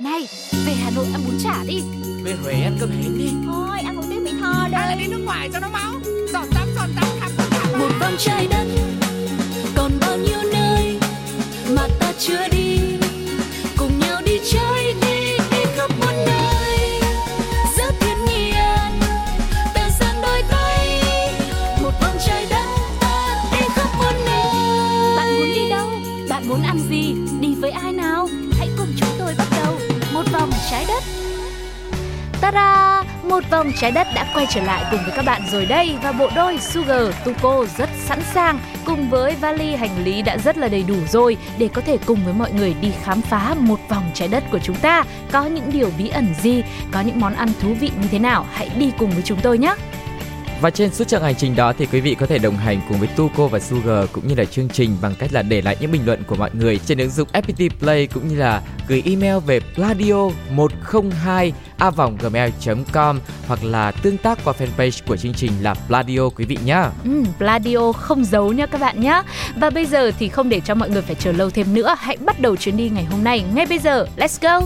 Này, về Hà Nội ăn bún chả đi. Về Huế ăn cơm hến đi. Thôi, ăn một tiếng Mỹ Tho đây. Hay là đi nước ngoài cho nó máu. Giòn tắm, khám. Một vòng trái đất, còn bao nhiêu nơi mà ta chưa đi. Cùng nhau đi chơi đi, đi khắp mọi nơi. Giữa thiên nhiên, ta dang đôi tay. Một vòng trái đất, ta đi khắp mọi nơi. Bạn muốn đi đâu? Bạn muốn ăn gì? Đi với ai nào? Hãy cùng chúng tôi bắt đầu một vòng trái đất. Ta-da! Một vòng trái đất đã quay trở lại cùng với các bạn rồi đây. Và bộ đôi Sugar, Tuko rất sẵn sàng cùng với vali hành lý đã rất là đầy đủ rồi để có thể cùng với mọi người đi khám phá một vòng trái đất của chúng ta. Có những điều bí ẩn gì, có những món ăn thú vị như thế nào, hãy đi cùng với chúng tôi nhé. Và trên suốt chặng hành trình đó thì quý vị có thể đồng hành cùng với Tuko và Sugar cũng như là chương trình bằng cách là để lại những bình luận của mọi người trên ứng dụng FPT Play cũng như là gửi email về pladio102a@gmail.com hoặc là tương tác qua fanpage của chương trình là Pladio quý vị nhé. Pladio không giấu nhé các bạn nhé. Và bây giờ thì không để cho mọi người phải chờ lâu thêm nữa, hãy bắt đầu chuyến đi ngày hôm nay ngay bây giờ. Let's go.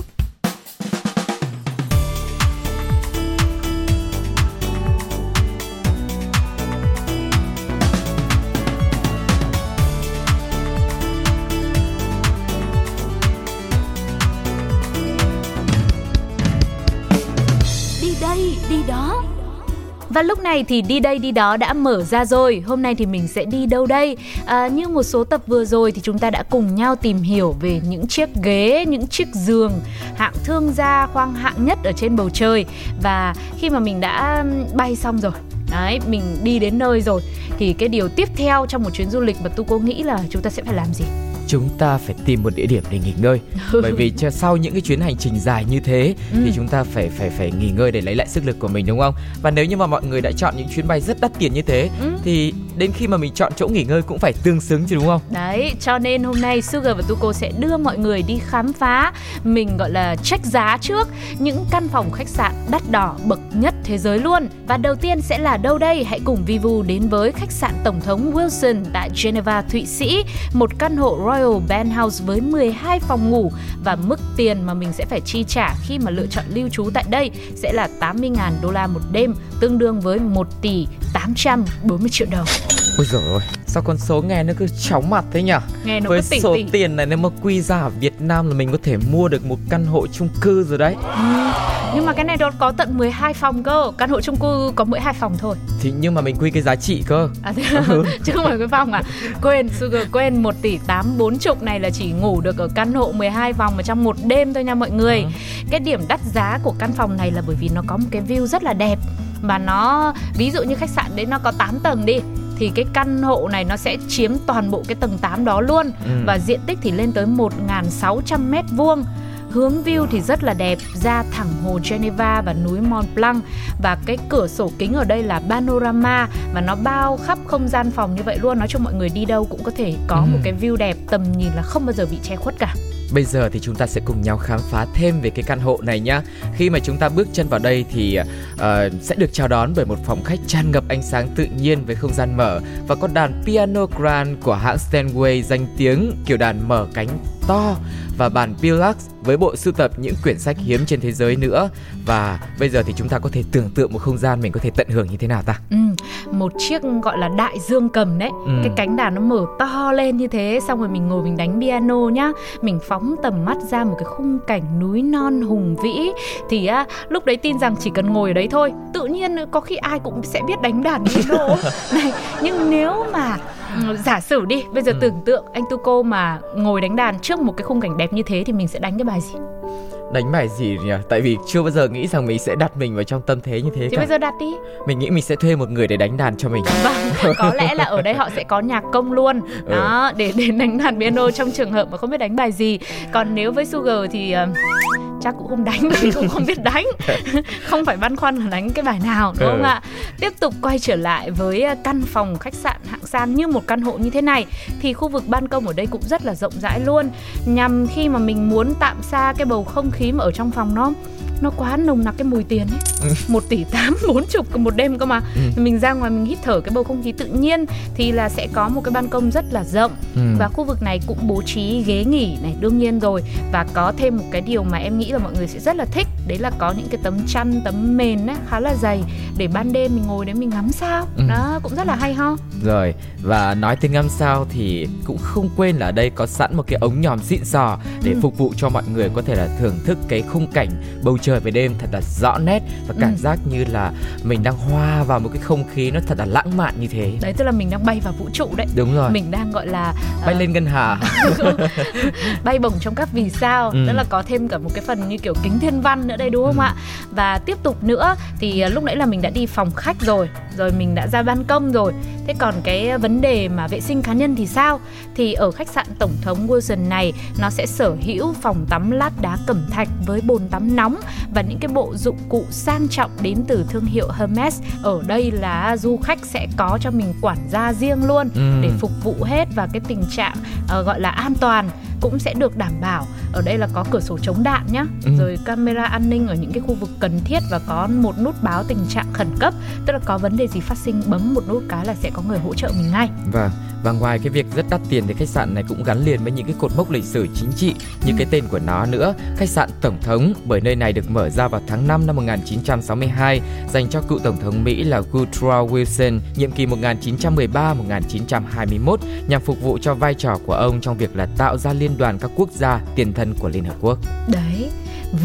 Và lúc này thì đi đây đi đó đã mở ra rồi. Hôm nay thì mình sẽ đi đâu đây? Như một số tập vừa rồi thì chúng ta đã cùng nhau tìm hiểu về những chiếc ghế, những chiếc giường hạng thương gia khoang hạng nhất ở trên bầu trời. Và khi mà mình đã bay xong rồi, đấy, mình đi đến nơi rồi, thì cái điều tiếp theo trong một chuyến du lịch mà Tuko nghĩ là chúng ta sẽ phải làm gì? Chúng ta phải tìm một địa điểm để nghỉ ngơi. Bởi vì sau những cái chuyến hành trình dài như thế thì chúng ta phải nghỉ ngơi để lấy lại sức lực của mình, đúng không? Và nếu như mà mọi người đã chọn những chuyến bay rất đắt tiền như thế thì đến khi mà mình chọn chỗ nghỉ ngơi cũng phải tương xứng chứ, đúng không? Đấy, cho nên hôm nay Sugar và Tuko sẽ đưa mọi người đi khám phá, mình gọi là check giá trước những căn phòng khách sạn đắt đỏ bậc nhất thế giới luôn. Và đầu tiên sẽ là đâu đây? Hãy cùng Vivu đến với khách sạn Tổng thống Wilson tại Geneva, Thụy Sĩ, một căn hộ Royal Penthouse với 12 phòng ngủ, và mức tiền mà mình sẽ phải chi trả khi mà lựa chọn lưu trú tại đây sẽ là $80,000 một đêm, tương đương với 1.840 triệu đồng. Ôi giời ơi, sao con số nghe nó cứ chóng mặt thế nhỉ? Nghe nó với tỉnh số tỉnh. Tiền này nếu mà quy ra ở Việt Nam là mình có thể mua được một căn hộ chung cư rồi đấy. Nhưng mà cái này nó có tận 12 phòng cơ. Căn hộ chung cư có 12 phòng thôi. Thì nhưng mà mình quy cái giá trị cơ. Chứ không phải cái phòng à? Quên, Sugar quên, 1.840 này là chỉ ngủ được ở căn hộ 12 phòng mà trong một đêm thôi nha mọi người. Cái điểm đắt giá của căn phòng này là bởi vì nó có một cái view rất là đẹp. Mà nó, ví dụ như khách sạn đấy nó có 8 tầng đi, thì cái căn hộ này nó sẽ chiếm toàn bộ cái tầng 8 đó luôn. Và diện tích thì lên tới 1.600 mét vuông. Hướng view thì rất là đẹp, ra thẳng hồ Geneva và núi Mont Blanc. Và cái cửa sổ kính ở đây là panorama, và nó bao khắp không gian phòng như vậy luôn. Nói chung mọi người đi đâu cũng có thể có một cái view đẹp, tầm nhìn là không bao giờ bị che khuất cả. Bây giờ thì chúng ta sẽ cùng nhau khám phá thêm về cái căn hộ này nhá. Khi mà chúng ta bước chân vào đây thì sẽ được chào đón bởi một phòng khách tràn ngập ánh sáng tự nhiên với không gian mở, và có đàn piano grand của hãng Steinway danh tiếng, kiểu đàn mở cánh to, và bàn Pilax với bộ sưu tập những quyển sách hiếm trên thế giới nữa. Và bây giờ thì chúng ta có thể tưởng tượng một không gian mình có thể tận hưởng như thế nào ta? Một chiếc gọi là đại dương cầm đấy. Cái cánh đàn nó mở to lên như thế, xong rồi mình ngồi mình đánh piano nhá. Mình phóng tầm mắt ra một cái khung cảnh núi non hùng vĩ. Thì lúc đấy tin rằng chỉ cần ngồi ở đấy thôi, tự nhiên có khi ai cũng sẽ biết đánh đàn piano. Này, nhưng nếu mà giả sử đi, bây giờ tưởng tượng anh Tuko mà ngồi đánh đàn trước một cái khung cảnh đẹp như thế thì mình sẽ đánh cái bài gì? Đánh bài gì nhỉ? Tại vì chưa bao giờ nghĩ rằng mình sẽ đặt mình vào trong tâm thế như thế thì cả. Bây giờ đặt đi. Mình nghĩ mình sẽ thuê một người để đánh đàn cho mình. Vâng, có lẽ là ở đây họ sẽ có nhạc công luôn. Đó, để đánh đàn piano trong trường hợp mà không biết đánh bài gì. Còn nếu với Sugar thì chắc cũng không đánh, mình cũng không biết đánh. Không phải băn khoăn là đánh cái bài nào, đúng không ạ? Tiếp tục quay trở lại với căn phòng khách sạn hạng sang như một căn hộ như thế này, thì khu vực ban công ở đây cũng rất là rộng rãi luôn, nhằm khi mà mình muốn tạm xa cái bầu không khí mà ở trong phòng nó quá nồng nặc cái mùi tiền ấy. 1,8 tỷ 40 một đêm cơ mà. Mình ra ngoài mình hít thở cái bầu không khí tự nhiên thì là sẽ có một cái ban công rất là rộng. Và khu vực này cũng bố trí ghế nghỉ này, đương nhiên rồi, và có thêm một cái điều mà em nghĩ là mọi người sẽ rất là thích, đấy là có những cái tấm chăn, tấm mền ấy, khá là dày để ban đêm mình ngồi đấy mình ngắm sao. Đó cũng rất là hay ho. Rồi, và nói tới ngắm sao thì cũng không quên là ở đây có sẵn một cái ống nhòm xịn sò để phục vụ cho mọi người có thể là thưởng thức cái khung cảnh bầu trời về đêm thật là rõ nét và cảm giác như là mình đang hòa vào một cái không khí nó thật là lãng mạn như thế. Đấy, tức là mình đang bay vào vũ trụ đấy. Đúng rồi. Mình đang gọi là bay lên ngân hà. Bay bổng trong các vì sao. Tức là có thêm cả một cái phần như kiểu kính thiên văn nữa đây, đúng không ạ? Và tiếp tục nữa thì lúc nãy là mình đã đi phòng khách rồi, rồi mình đã ra ban công rồi. Thế còn cái vấn đề mà vệ sinh cá nhân thì sao? Thì ở khách sạn Tổng thống Wilson này, nó sẽ sở hữu phòng tắm lát đá cẩm thạch với bồn tắm nóng và những cái bộ dụng cụ sang trọng đến từ thương hiệu Hermes. Ở đây là du khách sẽ có cho mình quản gia riêng luôn để phục vụ hết, và cái tình trạng gọi là an toàn cũng sẽ được đảm bảo. Ở đây là có cửa sổ chống đạn nhá, rồi camera an ninh ở những cái khu vực cần thiết, và có một nút báo tình trạng khẩn cấp, tức là có vấn đề gì phát sinh bấm một nút cái là sẽ có người hỗ trợ mình ngay. Vâng, và ngoài cái việc rất đắt tiền thì khách sạn này cũng gắn liền với những cái cột mốc lịch sử chính trị như cái tên của nó nữa, khách sạn Tổng thống, bởi nơi này được mở ra vào tháng 5 năm 1962 dành cho cựu Tổng thống Mỹ là Woodrow Wilson, nhiệm kỳ 1913-1921, nhằm phục vụ cho vai trò của ông trong việc là tạo ra Liên đoàn các quốc gia tiền thân của Liên Hợp Quốc. Đấy,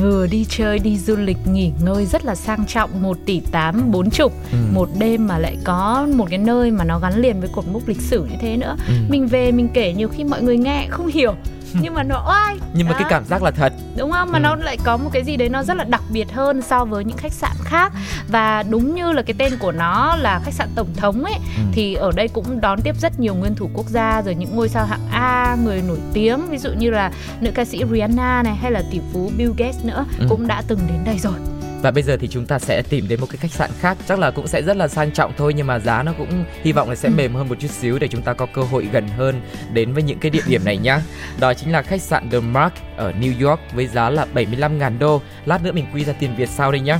vừa đi chơi, đi du lịch, nghỉ ngơi rất là sang trọng, 1,8 tỷ 40 một đêm mà lại có một cái nơi mà nó gắn liền với cột mốc lịch sử như thế nữa. Mình về mình kể nhiều khi mọi người nghe không hiểu, nhưng mà nó oai. Nhưng mà cái cảm giác là thật, đúng không? Mà nó lại có một cái gì đấy nó rất là đặc biệt hơn so với những khách sạn khác. Và đúng như là cái tên của nó là khách sạn Tổng thống ấy, thì ở đây cũng đón tiếp rất nhiều nguyên thủ quốc gia, rồi những ngôi sao hạng A, người nổi tiếng, ví dụ như là nữ ca sĩ Rihanna này, hay là tỷ phú Bill Gates nữa cũng đã từng đến đây rồi. Và bây giờ thì chúng ta sẽ tìm đến một cái khách sạn khác, chắc là cũng sẽ rất là sang trọng thôi, nhưng mà giá nó cũng hy vọng là sẽ mềm hơn một chút xíu để chúng ta có cơ hội gần hơn đến với những cái địa điểm này nhá. Đó chính là khách sạn The Mark ở New York với giá là 75.000 đô. Lát nữa mình quy ra tiền Việt sau đây nhá.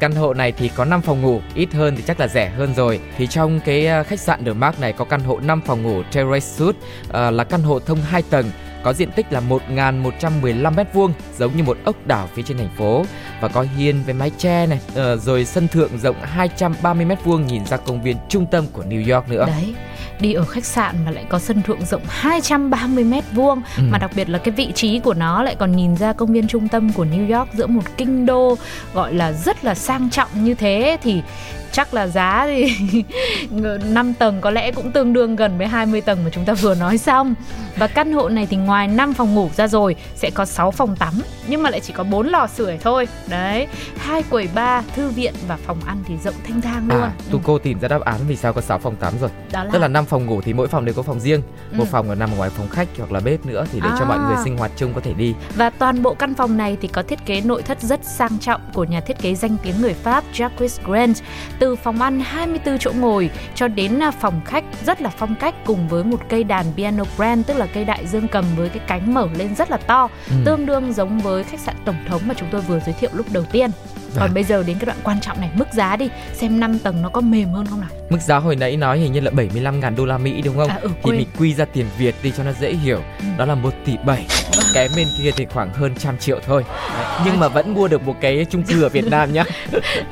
Căn hộ này thì có 5 phòng ngủ, ít hơn thì chắc là rẻ hơn rồi. Thì trong cái khách sạn The Mark này có căn hộ 5 phòng ngủ Terrace Suite, là căn hộ thông 2 tầng, có diện tích là 1.115 m2, giống như một ốc đảo phía trên thành phố, và có hiên với mái che này, rồi sân thượng rộng 230 m2 nhìn ra công viên trung tâm của New York nữa. Đấy, đi ở khách sạn mà lại có sân thượng rộng 230 m2, mà đặc biệt là cái vị trí của nó lại còn nhìn ra công viên trung tâm của New York, giữa một kinh đô gọi là rất là sang trọng như thế, thì chắc là giá thì 5 tầng có lẽ cũng tương đương gần với 20 tầng mà chúng ta vừa nói xong. Và căn hộ này thì ngoài 5 phòng ngủ ra rồi sẽ có 6 phòng tắm, nhưng mà lại chỉ có 4 lò sưởi thôi. Đấy, 2 quầy bar, thư viện và phòng ăn thì rộng thênh thang luôn. Cô tìm ra đáp án vì sao có 6 phòng tắm rồi. Tức là 5 phòng ngủ thì mỗi phòng đều có phòng riêng, một phòng nằm ngoài phòng khách hoặc là bếp nữa, thì để cho mọi người sinh hoạt chung có thể đi. Và toàn bộ căn phòng này thì có thiết kế nội thất rất sang trọng của nhà thiết kế danh tiếng người Pháp Jacques Grand. Từ phòng ăn 24 chỗ ngồi cho đến phòng khách rất là phong cách, cùng với một cây đàn piano grand, tức là cây đại dương cầm với cái cánh mở lên rất là to, tương đương giống với khách sạn Tổng thống mà chúng tôi vừa giới thiệu lúc đầu tiên. Còn bây giờ đến cái đoạn quan trọng này, mức giá đi, xem 5 tầng nó có mềm hơn không nào. Mức giá hồi nãy nói hình như là 75.000 đô la Mỹ, đúng không? Thì mình quy ra tiền Việt đi cho nó dễ hiểu. Đó là 1,7 tỷ. Kém bên kia thì khoảng hơn 100 triệu thôi. Đấy. Nhưng mà vẫn mua được một cái chung cư ở Việt Nam nhá.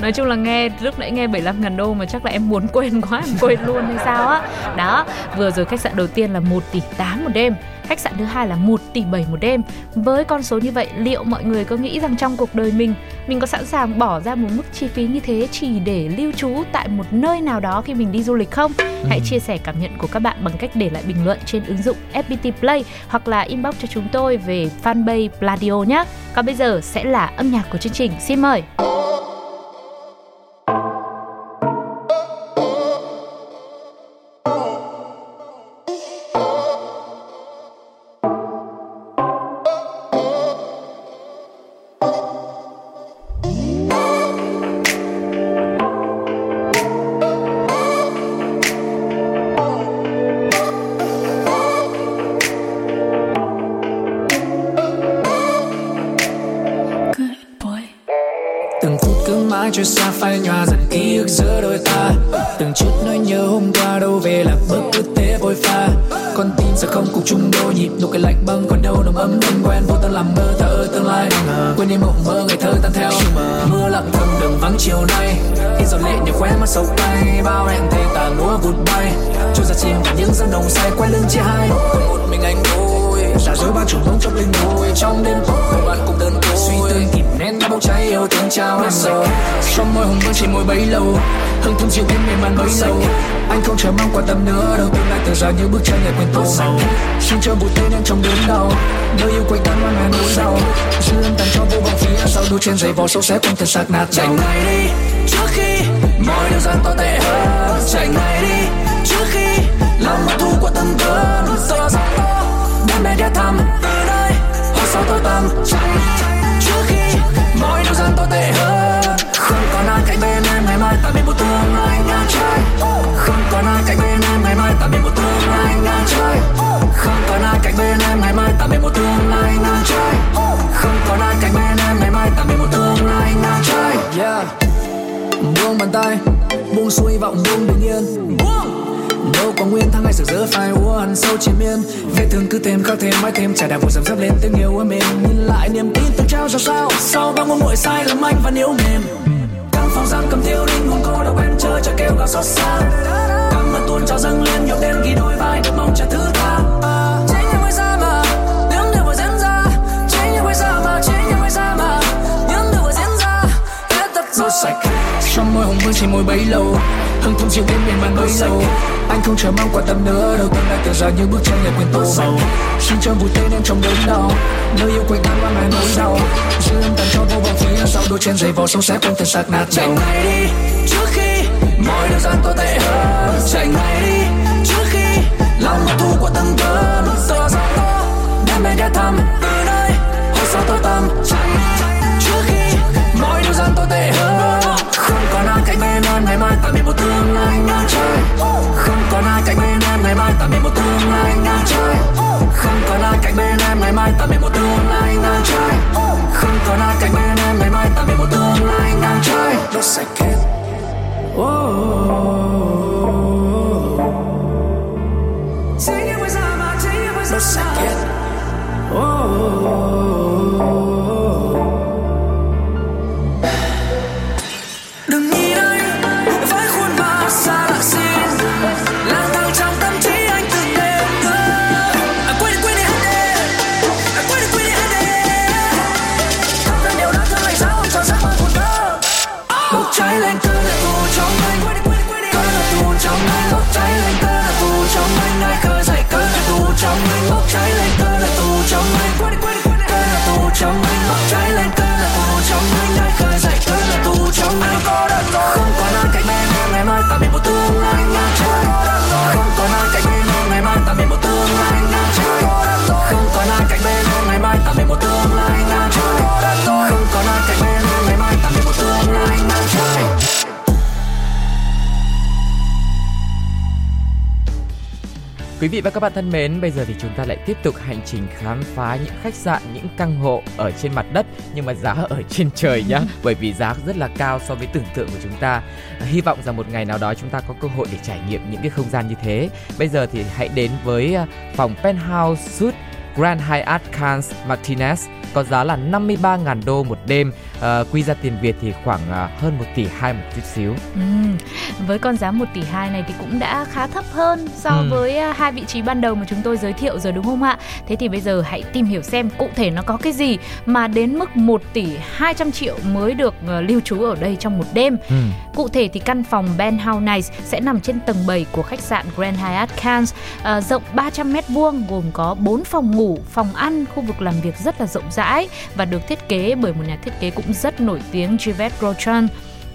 Nói chung là nghe lúc nãy nghe 75.000 đô mà chắc là em muốn quên quá, em quên luôn hay sao á. Đó, vừa rồi khách sạn đầu tiên là 1,8 tỷ một đêm, khách sạn thứ hai là 1,7 tỷ một đêm. Với con số như vậy, liệu mọi người có nghĩ rằng trong cuộc đời mình có sẵn sàng bỏ ra một mức chi phí như thế chỉ để lưu trú tại một nơi nào đó khi mình đi du lịch không? Hãy chia sẻ cảm nhận của các bạn bằng cách để lại bình luận trên ứng dụng FPT Play hoặc là inbox cho chúng tôi về fanpage Pladio nhé. Còn bây giờ sẽ là âm nhạc của chương trình. Xin mời! mãi chưa xa phai nhòa dần ký ức giữa đôi ta. Từng chút nỗi nhớ hôm qua đâu về là bước cứ thế vội pha. Con tim sẽ không cùng chung đôi nhịp, nụ cười lạnh băng còn đâu nồng ấm thân quen. Vô tâm làm mơ thở tương lai, quên đi mộng mơ ngày thơ tan theo. Mưa lặng thầm đường vắng chiều nay, khi giọt lệ nhòa khóe mắt sầu cay. Bao hẹn thề tàn lúa vụt bay, trôi ra chìm cả những giấc nồng say. Quay lưng chia hai, còn một mình anh thôi, giả dối bao trùng bóng trong linh hồn. Trong đêm tối cùng bạn cùng đơn côi, suy tư kịp nên đã bốc cháy yêu thương trao em rồi. Trong môi hồng vẫn chỉ môi bấy lâu, hương thơm dịu êm mềm màn bấy lâu. Anh không chờ mong qua tầm nữa đâu, tương lai tỏ ra những bức tranh ngày quên tô màu. Xin cho bụi tươi đang trong đớn đau, nơi yêu quanh tan mang ngàn nỗi đau. Dư âm tàn cho vô vọng phía sau, đu trên giày vò sâu xé quanh thân sạc nạt. Chạy ngay đi trước khi mọi điều gian to tệ hơn. Chạy ngay đi trước khi lòng mơ thu của tâm cơn. Do gió to đêm mẹ ghé thăm từ nơi hoa sao tối tăm. Chạy trước khi mọi điều gian to tệ hơn. Không còn ai cạnh bên em ngày mai, ta biết một tương lai ngang trái. Không còn ai cạnh bên em ngày mai, ta biết một tương lai ngang trái. Không còn ai cạnh bên em ngày mai, ta biết một tương lai ngang trái. Không còn ai cạnh bên em ngày mai, ta biết một tương lai ngang trái. Yeah, buông bàn tay, buông xuôi vọng, buông bình yên. Đâu có nguyên tháng ngày sửa giữa phai úa hằn sâu trên miên. Vết thương cứ thêm khắc thêm mãi thêm, trải đạp vội dầm dấp lên tiếng yêu em. Nhìn lại niềm tin tự trao cho sao, sau bao ngôn nguội sai lắm anh và yếu mềm. Căng phong gian cầm thiêu đinh hồn cô đâu em chơi cho kêu gào xót xa. Căng mặt tuôn trào dâng lên nhiều đêm ghi đôi vai được mong chờ thứ tha. Chính như mới ra mà những điều vừa diễn ra, chính như mới ra mà chính như mới ra mà những điều vừa diễn ra hết tất rồi. Trong môi hồng vương chỉ môi bấy lâu, hương thơm dịu êm mềm màn bấy lâu. Anh không chờ mong qua tầm nữa đâu, tương lai tỏ ra những bức tranh ngày quên tô màu. Xin cho vui tươi nên trong đớn đau, nơi yêu quanh tan qua ngày nỗi đau. Dư âm tàn cho vô vọng phía sau, đôi chân giày vò sâu xé quanh thân sạc nạt. Chạy ngay đi trước khi mọi điều gian tồi tệ hơn. Chạy ngay đi trước khi lòng mơ thu của tâm cơn. Do gió to đêm mẹ ghé thăm từ nơi hoa sao tối tăm. Chạy trước khi mọi điều gian tồi tệ hơn. Không còn ai cạnh bên em ngày mai, ta biết một tương lai ngang trái. Không còn ai cạnh bên em ngày mai, ta biết một tương lai ngang trái. Không còn ai cạnh bên em ngày mai, ta biết một tương lai ngang trái. Không còn ai cạnh bên em ngày mai, ta biết một tương lai ngang trái. Nó sẽ kết. Nó sẽ kết. Quý vị và các bạn thân mến, bây giờ thì chúng ta lại tiếp tục hành trình khám phá những khách sạn, những căn hộ ở trên mặt đất nhưng mà giá ở trên trời nhá, bởi vì giá rất là cao so với tưởng tượng của chúng ta. Hy vọng rằng một ngày nào đó chúng ta có cơ hội để trải nghiệm những cái không gian như thế. Bây giờ thì hãy đến với phòng Penthouse Suite Grand Hyatt Cannes Martinez có giá là $53,000 một đêm, quy ra tiền Việt thì khoảng hơn 1,2 tỷ một chút xíu. Với con giá 1,2 tỷ này thì cũng đã khá thấp hơn so với hai vị trí ban đầu mà chúng tôi giới thiệu rồi đúng không ạ? Thế thì bây giờ hãy tìm hiểu xem cụ thể nó có cái gì mà đến mức 1,2 tỷ mới được lưu trú ở đây trong một đêm. Cụ thể thì căn phòng Penthouse này sẽ nằm trên tầng 7 của khách sạn Grand Hyatt Cannes, rộng 300m2 gồm có 4 phòng ngủ, phòng ăn, khu vực làm việc rất là rộng rãi và được thiết kế bởi một nhà thiết kế cũng rất nổi tiếng Yves Rochon.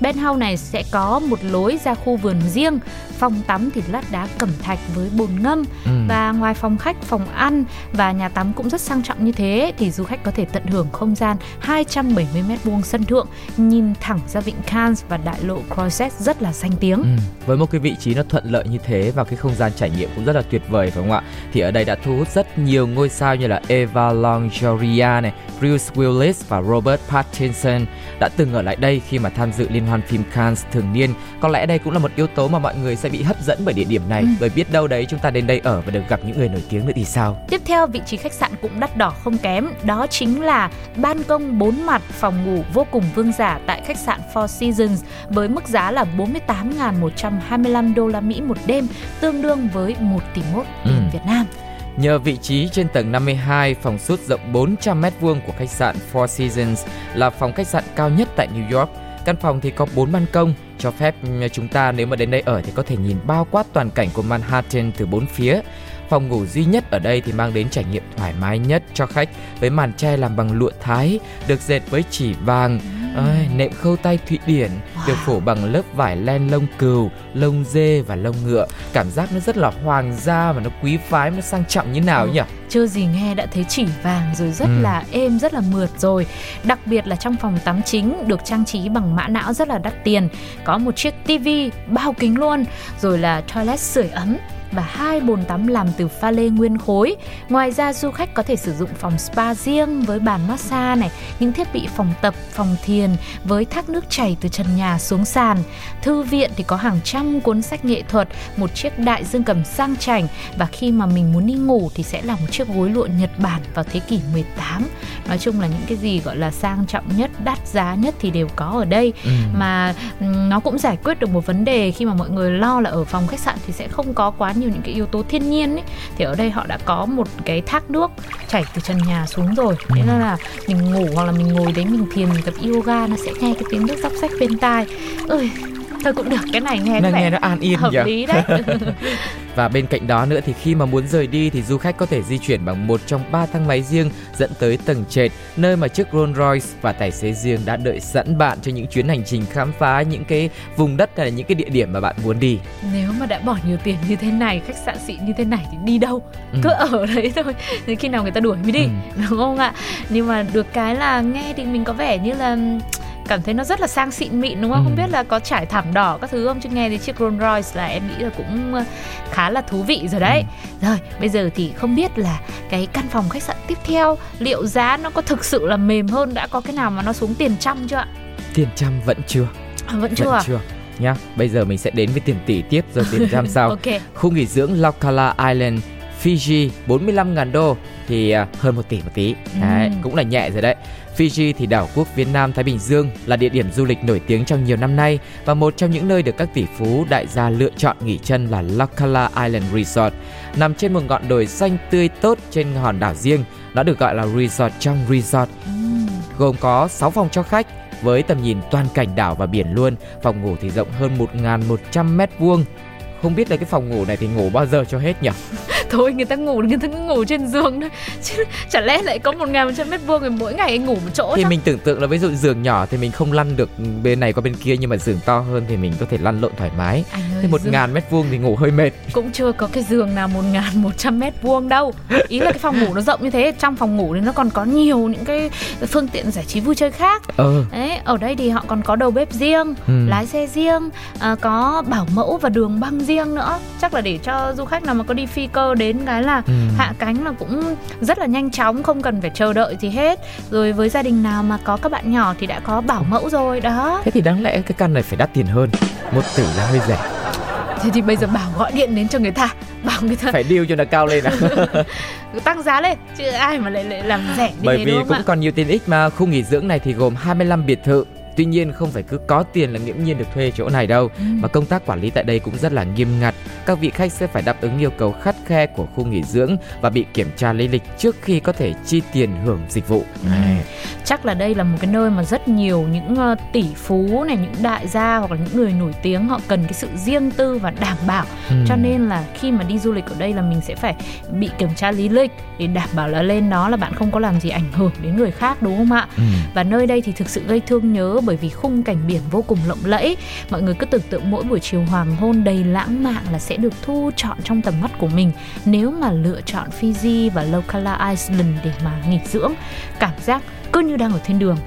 Penthouse này sẽ có một lối ra khu vườn riêng, phòng tắm thì lát đá cẩm thạch với bồn ngâm. Và ngoài phòng khách, phòng ăn và nhà tắm cũng rất sang trọng như thế thì du khách có thể tận hưởng không gian 270m2 sân thượng, nhìn thẳng ra vịnh Cannes và đại lộ Croisset rất là danh tiếng. Với một cái vị trí nó thuận lợi như thế và cái không gian trải nghiệm cũng rất là tuyệt vời phải không ạ? Thì ở đây đã thu hút rất nhiều ngôi sao như là Eva Longoria này, Bruce Willis và Robert Pattinson đã từng ở lại đây khi mà tham dự liên hoan phim Cannes thường niên. Có lẽ đây cũng là một yếu tố mà mọi người sẽ bị hấp dẫn bởi địa điểm này, bởi biết đâu đấy chúng ta đến đây ở và được gặp những người nổi tiếng nữa thì sao. Tiếp theo, vị trí khách sạn cũng đắt đỏ không kém, đó chính là ban công 4 mặt, phòng ngủ vô cùng vương giả tại khách sạn Four Seasons với mức giá là $48,125 một đêm, tương đương với 1 tỷ mốt tiền Việt Nam. Nhờ vị trí trên tầng 52, phòng suite rộng 400m2 của khách sạn Four Seasons là phòng khách sạn cao nhất tại New York. Căn phòng thì có 4 ban công, cho phép chúng ta nếu mà đến đây ở thì có thể nhìn bao quát toàn cảnh của Manhattan từ 4 phía. Phòng ngủ duy nhất ở đây thì mang đến trải nghiệm thoải mái nhất cho khách với màn che làm bằng lụa Thái, được dệt với chỉ vàng, nệm khâu tay Thụy Điển, được phủ bằng lớp vải len lông cừu, lông dê và lông ngựa. Cảm giác nó rất là hoàng gia và nó quý phái, nó sang trọng như nào nhỉ? Chưa gì nghe đã thấy chỉ vàng rồi, rất là êm, rất là mượt rồi. Đặc biệt là trong phòng tắm chính được trang trí bằng mã não rất là đắt tiền, có một chiếc tivi bao kính luôn, rồi là toilet sưởi ấm và 2 bồn tắm làm từ pha lê nguyên khối. Ngoài ra, du khách có thể sử dụng phòng spa riêng với bàn massage này, những thiết bị phòng tập, phòng thiền với thác nước chảy từ trần nhà xuống sàn. Thư viện thì có hàng trăm cuốn sách nghệ thuật, một chiếc đại dương cầm sang chảnh, và khi mà mình muốn đi ngủ thì sẽ là một chiếc gối lụa Nhật Bản vào thế kỷ 18. Nói chung là những cái gì gọi là sang trọng nhất, đắt giá nhất thì đều có ở đây. Mà nó cũng giải quyết được một vấn đề khi mà mọi người lo là ở phòng khách sạn thì sẽ không có quá nhiều những cái yếu tố thiên nhiên ấy, thì ở đây họ đã có một cái thác nước chảy từ trần nhà xuống rồi. Thế nên là mình ngủ hoặc là mình ngồi đấy mình thiền, mình tập yoga, nó sẽ nghe cái tiếng nước róc rách bên tai. Thôi cũng được, cái này nghe nó an yên hợp lý đấy. Và bên cạnh đó nữa thì khi mà muốn rời đi thì du khách có thể di chuyển bằng 1 trong 3 thang máy riêng dẫn tới tầng trệt, nơi mà chiếc Rolls Royce và tài xế riêng đã đợi sẵn bạn cho những chuyến hành trình khám phá những cái vùng đất hay là những cái địa điểm mà bạn muốn đi. Nếu mà đã bỏ nhiều tiền như thế này, khách sạn xịn như thế này thì đi đâu? Cứ ở đấy thôi, đến khi nào người ta đuổi mới đi, đúng không ạ? Nhưng mà được cái là nghe thì mình có vẻ như là cảm thấy nó rất là sang xịn mịn, đúng không? Không biết là có trải thảm đỏ các thứ không, chứ nghe thấy chiếc Rolls Royce là em nghĩ là cũng khá là thú vị rồi đấy. Rồi, bây giờ thì không biết là cái căn phòng khách sạn tiếp theo liệu giá nó có thực sự là mềm hơn, đã có cái nào mà nó xuống tiền trăm chưa ạ? Tiền trăm vẫn chưa. Vẫn chưa. Nhá, bây giờ mình sẽ đến với tiền tỷ tiếp rồi tiền trăm sau. Okay. Khu nghỉ dưỡng Laukala Island, Fiji, $45,000 thì hơn 1 tỷ một tí. Đấy, cũng là nhẹ rồi đấy. Fiji thì đảo quốc Việt Nam Thái Bình Dương là địa điểm du lịch nổi tiếng trong nhiều năm nay và một trong những nơi được các tỷ phú đại gia lựa chọn nghỉ chân là Laukala Island Resort. Nằm trên một ngọn đồi xanh tươi tốt trên hòn đảo riêng, nó được gọi là resort trong resort. Gồm có 6 phòng cho khách với tầm nhìn toàn cảnh đảo và biển luôn. Phòng ngủ thì rộng hơn 1.100m2. Không biết là cái phòng ngủ này thì ngủ bao giờ cho hết nhỉ? Thôi, người ta ngủ trên giường thôi, chứ chả lẽ lại có 1.100m2 rồi mỗi ngày anh ngủ một chỗ. Thì mình tưởng tượng là ví dụ giường nhỏ thì mình không lăn được bên này qua bên kia, nhưng mà giường to hơn thì mình có thể lăn lộn thoải mái. Thế 1.000m2 thì ngủ hơi mệt. Cũng chưa có cái giường nào 1.100m2 đâu. Ý là cái phòng ngủ nó rộng như thế, trong phòng ngủ thì nó còn có nhiều những cái phương tiện giải trí vui chơi khác. Đấy, ở đây thì họ còn có đầu bếp riêng, lái xe riêng, có bảo mẫu và đường băng riêng nữa. Chắc là để cho du khách nào mà có đi phi cơ đến cái là hạ cánh là cũng rất là nhanh chóng, không cần phải chờ đợi gì hết. Rồi với gia đình nào mà có các bạn nhỏ thì đã có bảo mẫu rồi đó. Thế thì đáng lẽ cái căn này phải đắt tiền hơn, 1 tỷ là hơi rẻ. Thế thì bây giờ bảo gọi điện đến cho người ta, bảo người ta phải deal cho nó cao lên. Tăng giá lên, chứ ai mà lại làm rẻ đi. Bởi vì đúng cũng còn nhiều tiền ích mà. Khu nghỉ dưỡng này thì gồm 25 biệt thự. Tuy nhiên không phải cứ có tiền là nghiễm nhiên được thuê chỗ này đâu, mà công tác quản lý tại đây cũng rất là nghiêm ngặt. Các vị khách sẽ phải đáp ứng yêu cầu khắt khe của khu nghỉ dưỡng và bị kiểm tra lý lịch trước khi có thể chi tiền hưởng dịch vụ. Chắc là đây là một cái nơi mà rất nhiều những tỷ phú này, những đại gia hoặc là những người nổi tiếng họ cần cái sự riêng tư và đảm bảo. Cho nên là khi mà đi du lịch ở đây là mình sẽ phải bị kiểm tra lý lịch để đảm bảo là lên đó là bạn không có làm gì ảnh hưởng đến người khác, đúng không ạ? Và nơi đây thì thực sự gây thương nhớ bởi vì khung cảnh biển vô cùng lộng lẫy. Mọi người cứ tưởng tượng mỗi buổi chiều hoàng hôn đầy lãng mạn là sẽ được thu trọn trong tầm mắt của mình nếu mà lựa chọn Fiji và Lokala Island để mà nghỉ dưỡng. Cảm giác cứ như đang ở thiên đường.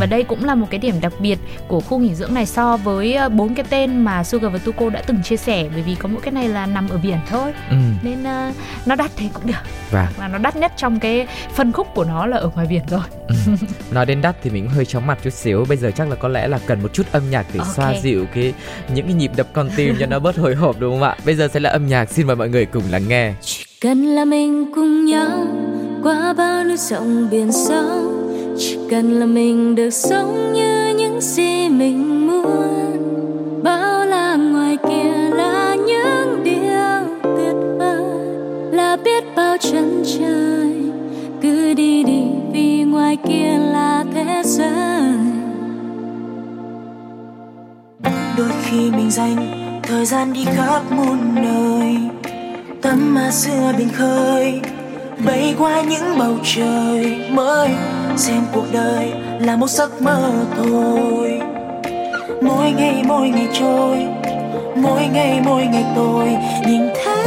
Và đây cũng là một cái điểm đặc biệt của khu nghỉ dưỡng này so với 4 cái tên mà Sugar và Tuko đã từng chia sẻ, bởi vì có mỗi cái này là nằm ở biển thôi. Nên nó đắt thế cũng được. Và nó đắt nhất trong cái phân khúc của nó là ở ngoài biển rồi. Nói đến đắt thì mình cũng hơi chóng mặt chút xíu. Bây giờ chắc là có lẽ là cần một chút âm nhạc để xoa dịu những cái nhịp đập con tim cho nó bớt hồi hộp, đúng không ạ? Bây giờ sẽ là âm nhạc, xin mời mọi người cùng lắng nghe. Chỉ cần là mình cùng nhau qua bao núi sông biển sâu, chỉ cần là mình được sống như những gì mình muốn. Bao la ngoài kia là những điều tuyệt vời, là biết bao chân trời. Cứ đi đi vì ngoài kia là thế giới. Đôi khi mình dành thời gian đi khắp muôn nơi, tắm mát giữa biển khơi, bay qua những bầu trời mới. Xem cuộc đời là một giấc mơ thôi. Mỗi ngày trôi, mỗi ngày tôi nhìn thấy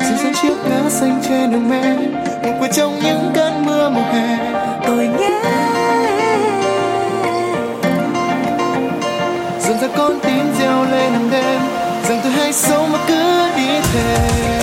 dần dần chiếc lá xanh trên đường mẹ ngủ quên trong những cơn mưa mùa hè. Tôi nghe dần dần con tim reo lên hàng đêm rằng tôi hay sống mà cứ đi theo.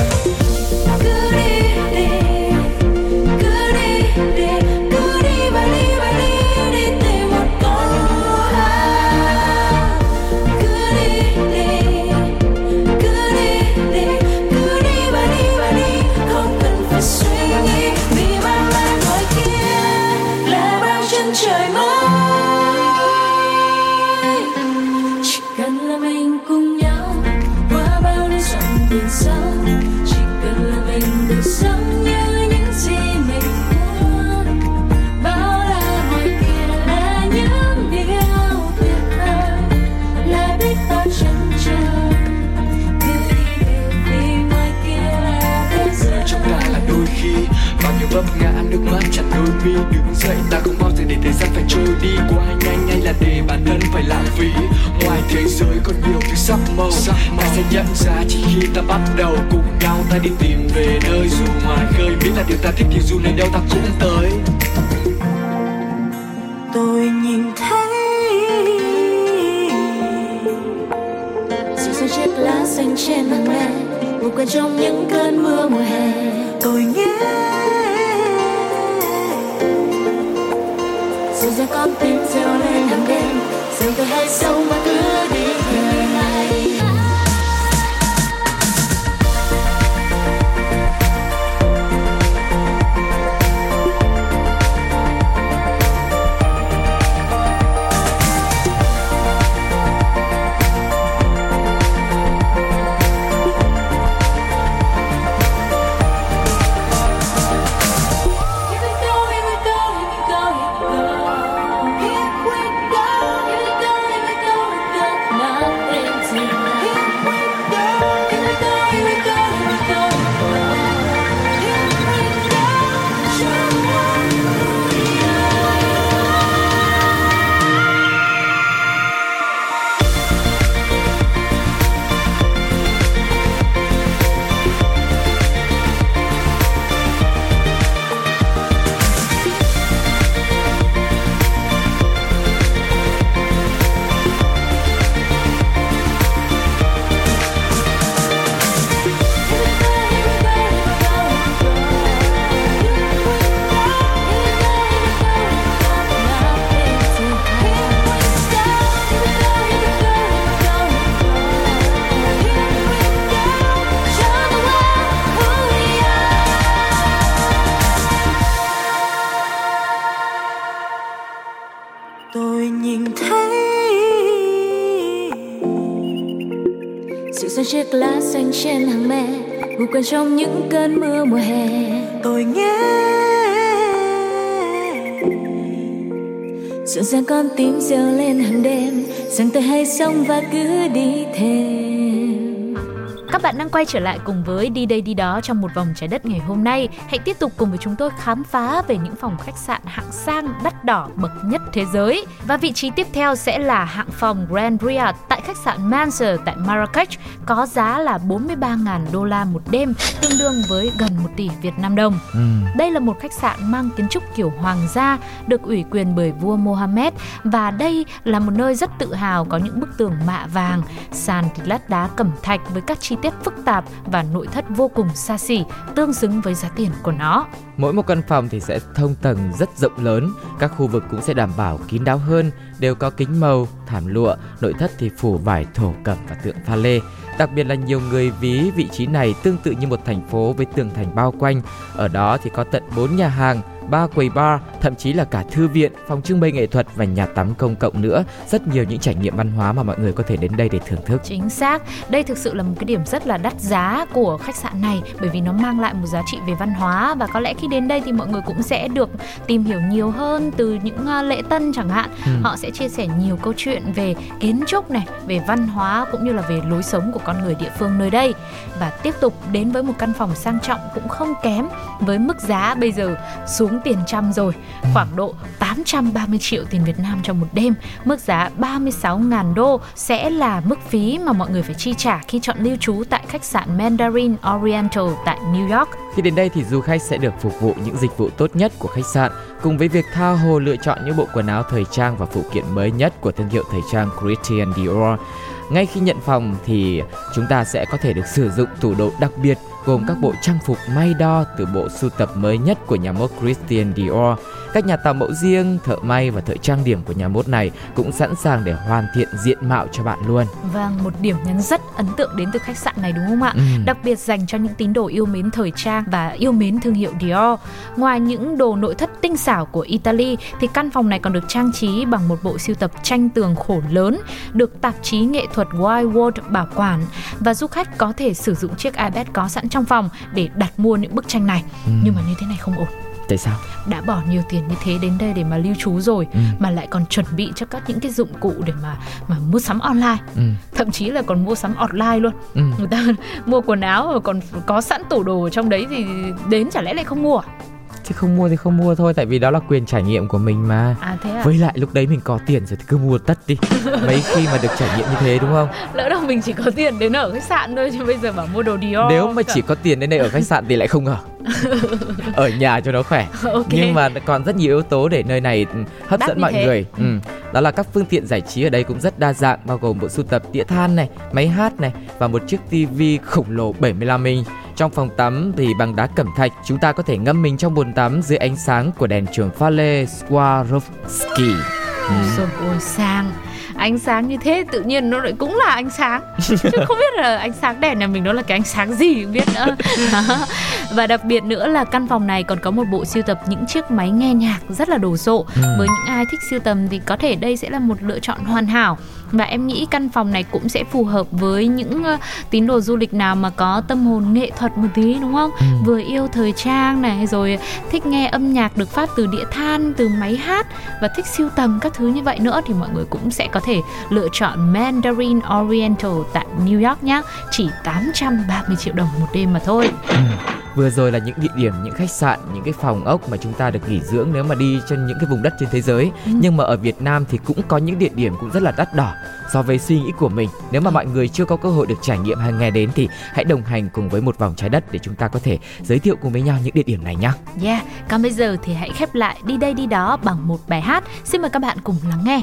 Vấp ngã nước mắt chặt đôi mi, đứng dậy ta không bao giờ để thời gian phải trôi đi quá nhanh, hay là để bản thân phải lãng phí. Ngoài thế giới còn nhiều thứ sắc màu. Ta sẽ nhận ra chỉ khi ta bắt đầu cùng nhau ta đi tìm về nơi dù ngoài khơi, biết là điều ta thích thì dù nơi đâu ta cũng tới. Tôi nhìn thấy dù rơi chiếc lá xanh trên màn mẹ ngủ quên trong những cơn mưa mùa hè. Tôi nghe dù ra con tim reo lên hàng đêm, dù tôi hay sống mà cứ đi về này. Chiếc lá xanh trên hàng me ngủ quên trong những cơn mưa mùa hè. Tôi nghe dịu dàng con tim reo lên hàng đêm rằng tôi hay sống và cứ đi thêm. Các bạn đang quay trở lại cùng với Đi Đây Đi Đó trong một vòng trái đất ngày hôm nay. Hãy tiếp tục cùng với chúng tôi khám phá về những phòng khách sạn hạng sang đắt đỏ bậc nhất thế giới. Và vị trí tiếp theo sẽ là hạng phòng Grand Riad tại khách sạn Mansur tại Marrakech, có giá là $43.000 một đêm, tương đương với gần 1 tỷ Việt Nam đồng. Đây là một khách sạn mang kiến trúc kiểu hoàng gia, được ủy quyền bởi vua Mohammed, và đây là một nơi rất tự hào có những bức tường mạ vàng, sàn thì lát đá cẩm thạch với các chi tiết phức tạp và nội thất vô cùng xa xỉ, tương xứng với giá tiền của nó. Mỗi một căn phòng thì sẽ thông tầng rất rộng lớn, các khu vực cũng sẽ đảm bảo kín đáo hơn, đều có kính màu, thảm lụa, nội thất thì phủ vải thổ cẩm và tượng pha lê. Đặc biệt là nhiều người ví vị trí này tương tự như một thành phố với tường thành bao quanh, ở đó thì có tận 4 nhà hàng, 3 quầy bar, thậm chí là cả thư viện, phòng trưng bày nghệ thuật và nhà tắm công cộng nữa. Rất nhiều những trải nghiệm văn hóa mà mọi người có thể đến đây để thưởng thức. Chính xác, đây thực sự là một cái điểm rất là đắt giá của khách sạn này, bởi vì nó mang lại một giá trị về văn hóa, và có lẽ khi đến đây thì mọi người cũng sẽ được tìm hiểu nhiều hơn từ những lễ tân chẳng hạn. Họ sẽ chia sẻ nhiều câu chuyện về kiến trúc này, về văn hóa cũng như là về lối sống của con người địa phương nơi đây. Và tiếp tục đến với một căn phòng sang trọng cũng không kém, với mức giá bây giờ xuống tiền trăm rồi, khoảng độ 830 triệu tiền Việt Nam trong một đêm. Mức giá $36.000 sẽ là mức phí mà mọi người phải chi trả khi chọn lưu trú tại khách sạn Mandarin Oriental tại New York. Khi đến đây thì du khách sẽ được phục vụ những dịch vụ tốt nhất của khách sạn, cùng với việc tha hồ lựa chọn những bộ quần áo thời trang và phụ kiện mới nhất của thương hiệu thời trang Christian Dior. Ngay khi nhận phòng thì chúng ta sẽ có thể được sử dụng tủ đồ đặc biệt gồm các bộ trang phục may đo từ bộ sưu tập mới nhất của nhà mốt Christian Dior. Các nhà tạo mẫu riêng, thợ may và thợ trang điểm của nhà mốt này cũng sẵn sàng để hoàn thiện diện mạo cho bạn luôn. Vâng, một điểm nhấn rất ấn tượng đến từ khách sạn này đúng không ạ? Đặc biệt dành cho những tín đồ yêu mến thời trang và yêu mến thương hiệu Dior. Ngoài những đồ nội thất tinh xảo của Italy thì căn phòng này còn được trang trí bằng một bộ sưu tập tranh tường khổ lớn được tạp chí nghệ thuật Wild World bảo quản, và du khách có thể sử dụng chiếc iPad có sẵn trong phòng để đặt mua những bức tranh này. Nhưng mà như thế này không ổn. Tại sao? Đã bỏ nhiều tiền như thế đến đây để mà lưu trú rồi, mà lại còn chuẩn bị cho các những cái dụng cụ để mà mua sắm online, thậm chí là còn mua sắm online luôn. Người ta mua quần áo và còn có sẵn tủ đồ ở trong đấy thì đến chả lẽ lại không mua? Chứ không mua thì không mua thôi, tại vì đó là quyền trải nghiệm của mình mà. Thế à? Với lại lúc đấy mình có tiền rồi thì cứ mua tất đi. Mấy khi mà được trải nghiệm như thế đúng không? Lỡ đâu mình chỉ có tiền đến ở khách sạn thôi, chứ bây giờ bảo mua đồ Dior. Nếu mà chỉ có tiền đến đây ở khách sạn thì lại không ngờ. Ở nhà cho nó khỏe. Okay. Nhưng mà còn rất nhiều yếu tố để nơi này hấp dẫn mọi người. Đó là các phương tiện giải trí ở đây cũng rất đa dạng, bao gồm bộ sưu tập đĩa than này, máy hát này và một chiếc tivi khổng lồ 75 inch. Trong phòng tắm thì bằng đá cẩm thạch, chúng ta có thể ngâm mình trong bồn tắm dưới ánh sáng của đèn chùm pha lê Swarovski. Ôi sang, ánh sáng như thế tự nhiên nó lại cũng là ánh sáng, chứ không biết là ánh sáng đèn nhà mình nó là cái ánh sáng gì không biết nữa. Và đặc biệt nữa là căn phòng này còn có một bộ sưu tập những chiếc máy nghe nhạc rất là đồ sộ. Với những ai thích sưu tầm thì có thể đây sẽ là một lựa chọn hoàn hảo, và em nghĩ căn phòng này cũng sẽ phù hợp với những tín đồ du lịch nào mà có tâm hồn nghệ thuật một tí đúng không? Vừa yêu thời trang này, rồi thích nghe âm nhạc được phát từ đĩa than, từ máy hát, và thích sưu tầm các thứ như vậy nữa, thì mọi người cũng sẽ có thể lựa chọn Mandarin Oriental tại New York nhé. Chỉ 830 triệu đồng một đêm mà thôi. Vừa rồi là những địa điểm, những khách sạn, những cái phòng ốc mà chúng ta được nghỉ dưỡng nếu mà đi trên những cái vùng đất trên thế giới. Nhưng mà ở Việt Nam thì cũng có những địa điểm cũng rất là đắt đỏ so với suy nghĩ của mình. Nếu mà mọi người chưa có cơ hội được trải nghiệm hay nghe đến thì hãy đồng hành cùng với một vòng trái đất để chúng ta có thể giới thiệu cùng với nhau những địa điểm này nhé. Còn bây giờ thì hãy khép lại Đi Đây Đi Đó bằng một bài hát. Xin mời các bạn cùng lắng nghe.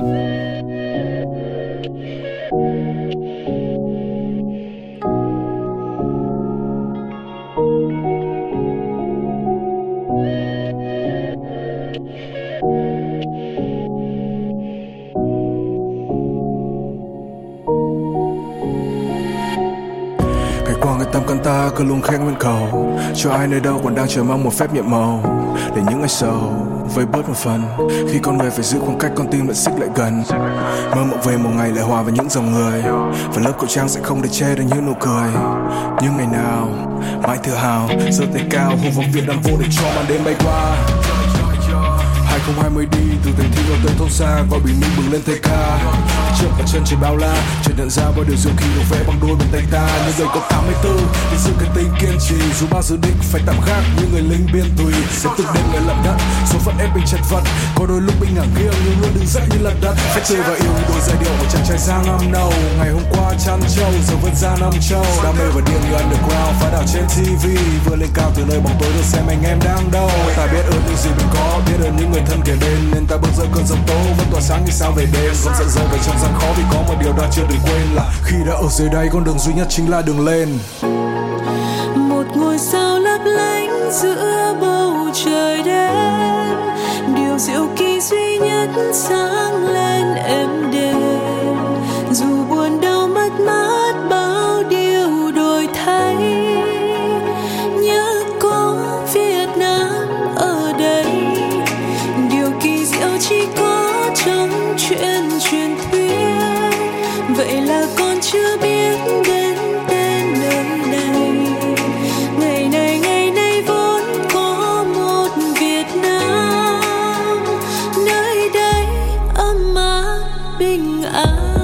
Ta cứ luôn khét nguyên cầu cho ai nơi đâu còn đang chờ mong một phép nhiệm màu để những ngày sầu vơi bớt một phần khi con người phải giữ khoảng cách, con tim lại xích lại gần, mơ mộng về một ngày lại hòa với những dòng người và lớp khẩu trang sẽ không để che được những nụ cười. Những ngày nào mãi tự hào giơ tay cao hô vọng Việt Nam vô địch cho màn đêm bay qua. 2020 đi từ thành thị đầu tới thôn xa, qua Bình Minh bừng lên thê ca. Trường cả chân chỉ bao la, trời nhận ra bao điều diệu kỳ được vẽ bằng đôi bàn tay ta. Những người có 84 thì giữ cái tính kiên trì, dù bao dự định phải tạm gác như người lính biên tùy. Sẽ từng đêm người lận đất, số phận ép mình chật vật, có đôi lúc mình ngả nghiêng nhưng luôn đứng dậy như lật đất. Phải chơi và yêu đôi giai điệu của chàng trai sang năm đầu. Ngày hôm qua chăn trâu, giờ vẫn ra năm châu. Đam mê và điên như underground, phá đảo trên TV. Vừa lên cao từ nơi bóng tối được xem anh em đang đâu. Ta biết ơn những gì mình có, biết ơn những người thân kể bên, nên ta bước giữa cơn giông tố vẫn tỏa sáng như sao về đêm. Vẫn dậy dâu về trong gian khó vì có một điều ta chưa đừng quên là khi đã ở dưới đây con đường duy nhất chính là đường lên. Một ngôi sao lấp lánh giữa bầu trời đêm, điều diệu kỳ duy nhất sáng lên êm đềm. Dù buồn đau mất mát bao điều đổi thay, nhớ có Việt Nam ở đây. Điều kỳ diệu chỉ có trong chuyện truyền thuyết, vậy là con chưa biết đến tên nơi này. Ngày này vốn có một Việt Nam, nơi đây ấm áp bình an.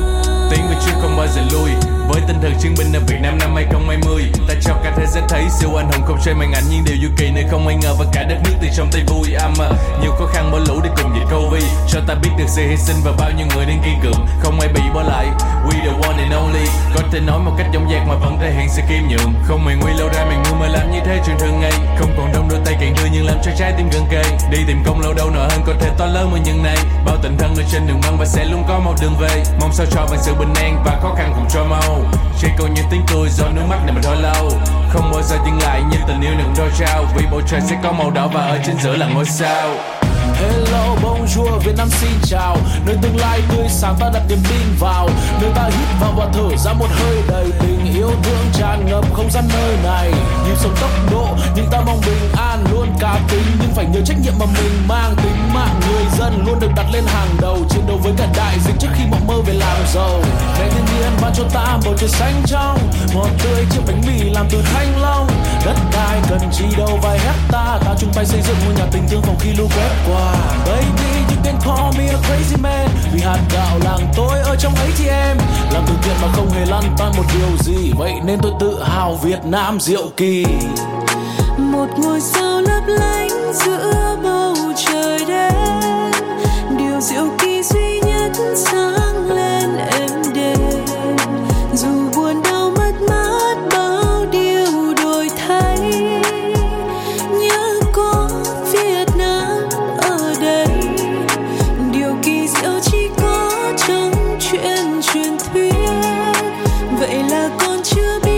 Tiếng người chưa không bao giờ lui, với tinh thần chiến binh ở Việt Nam năm 2020. Ta cho cả thế giới thấy siêu anh hùng không chơi màn ảnh, nhưng điều du kỳ nơi không ai ngờ và cả đất nước từ trong tay vui âm. Nhiều khó khăn bỏ lũ để cùng dịch Covid, cho ta biết được sự hy sinh và bao nhiêu người đang kiên cường, không ai bị bỏ lại. We the one and only, có thể nói một cách dõng dạc mà vẫn thể hiện sự khiêm nhường. Không mày nguy lâu ra mình ngu mà làm như thế chuyện thường ngày. Không còn đông đôi tay càng đưa nhưng làm cho trái tim gần kề. Đi tìm công lâu đâu nợ hơn có thể to lớn hơn những này. Bao tình thân ở trên đường băng và sẽ luôn có một đường về. Mong sao cho bằng sự bình an và khó khăn cùng cho mau. Chỉ còn những tiếng cười do nước mắt này mà đôi lâu. Không bao giờ dừng lại như tình yêu đừng đôi trao, vì bầu trời sẽ có màu đỏ và ở trên giữa là ngôi sao. Hello, bonjour, Việt Nam xin chào. Nơi tương lai tươi sáng ta đặt niềm tin vào, nơi ta hít vào và thở ra một hơi đầy tình yêu thương tràn ngập không gian nơi này. Nhịp sống tốc độ nhưng ta mong bình an, luôn cá tính nhưng phải nhớ trách nhiệm mà mình mang. Tính mạng người dân luôn được đặt lên hàng đầu, chiến đấu với cả đại dịch trước khi mộng mơ về làm giàu. Ngày thiên nhiên ban cho ta bầu trời xanh trong, ngọt tươi chiếc bánh mì làm từ thanh long. Đất đai cần chi đâu vài hectare, ta chung tay xây dựng ngôi nhà tình thương phòng khi lũ quét qua. Baby, you can call me a crazy man, vì hạt gạo làng tôi ở trong ấy thì em làm từ thiện mà không hề lăn tăn một điều gì, vậy nên tôi tự hào Việt Nam diệu kỳ. Một ngôi sao lấp lánh giữa bầu trời đêm, điều diệu kỳ duy nhất sáng lên êm đềm. Dù buồn đau mất mát bao điều đổi thay, nhớ có Việt Nam ở đây. Điều kỳ diệu chỉ có trong chuyện truyền thuyết, vậy là con chưa biết.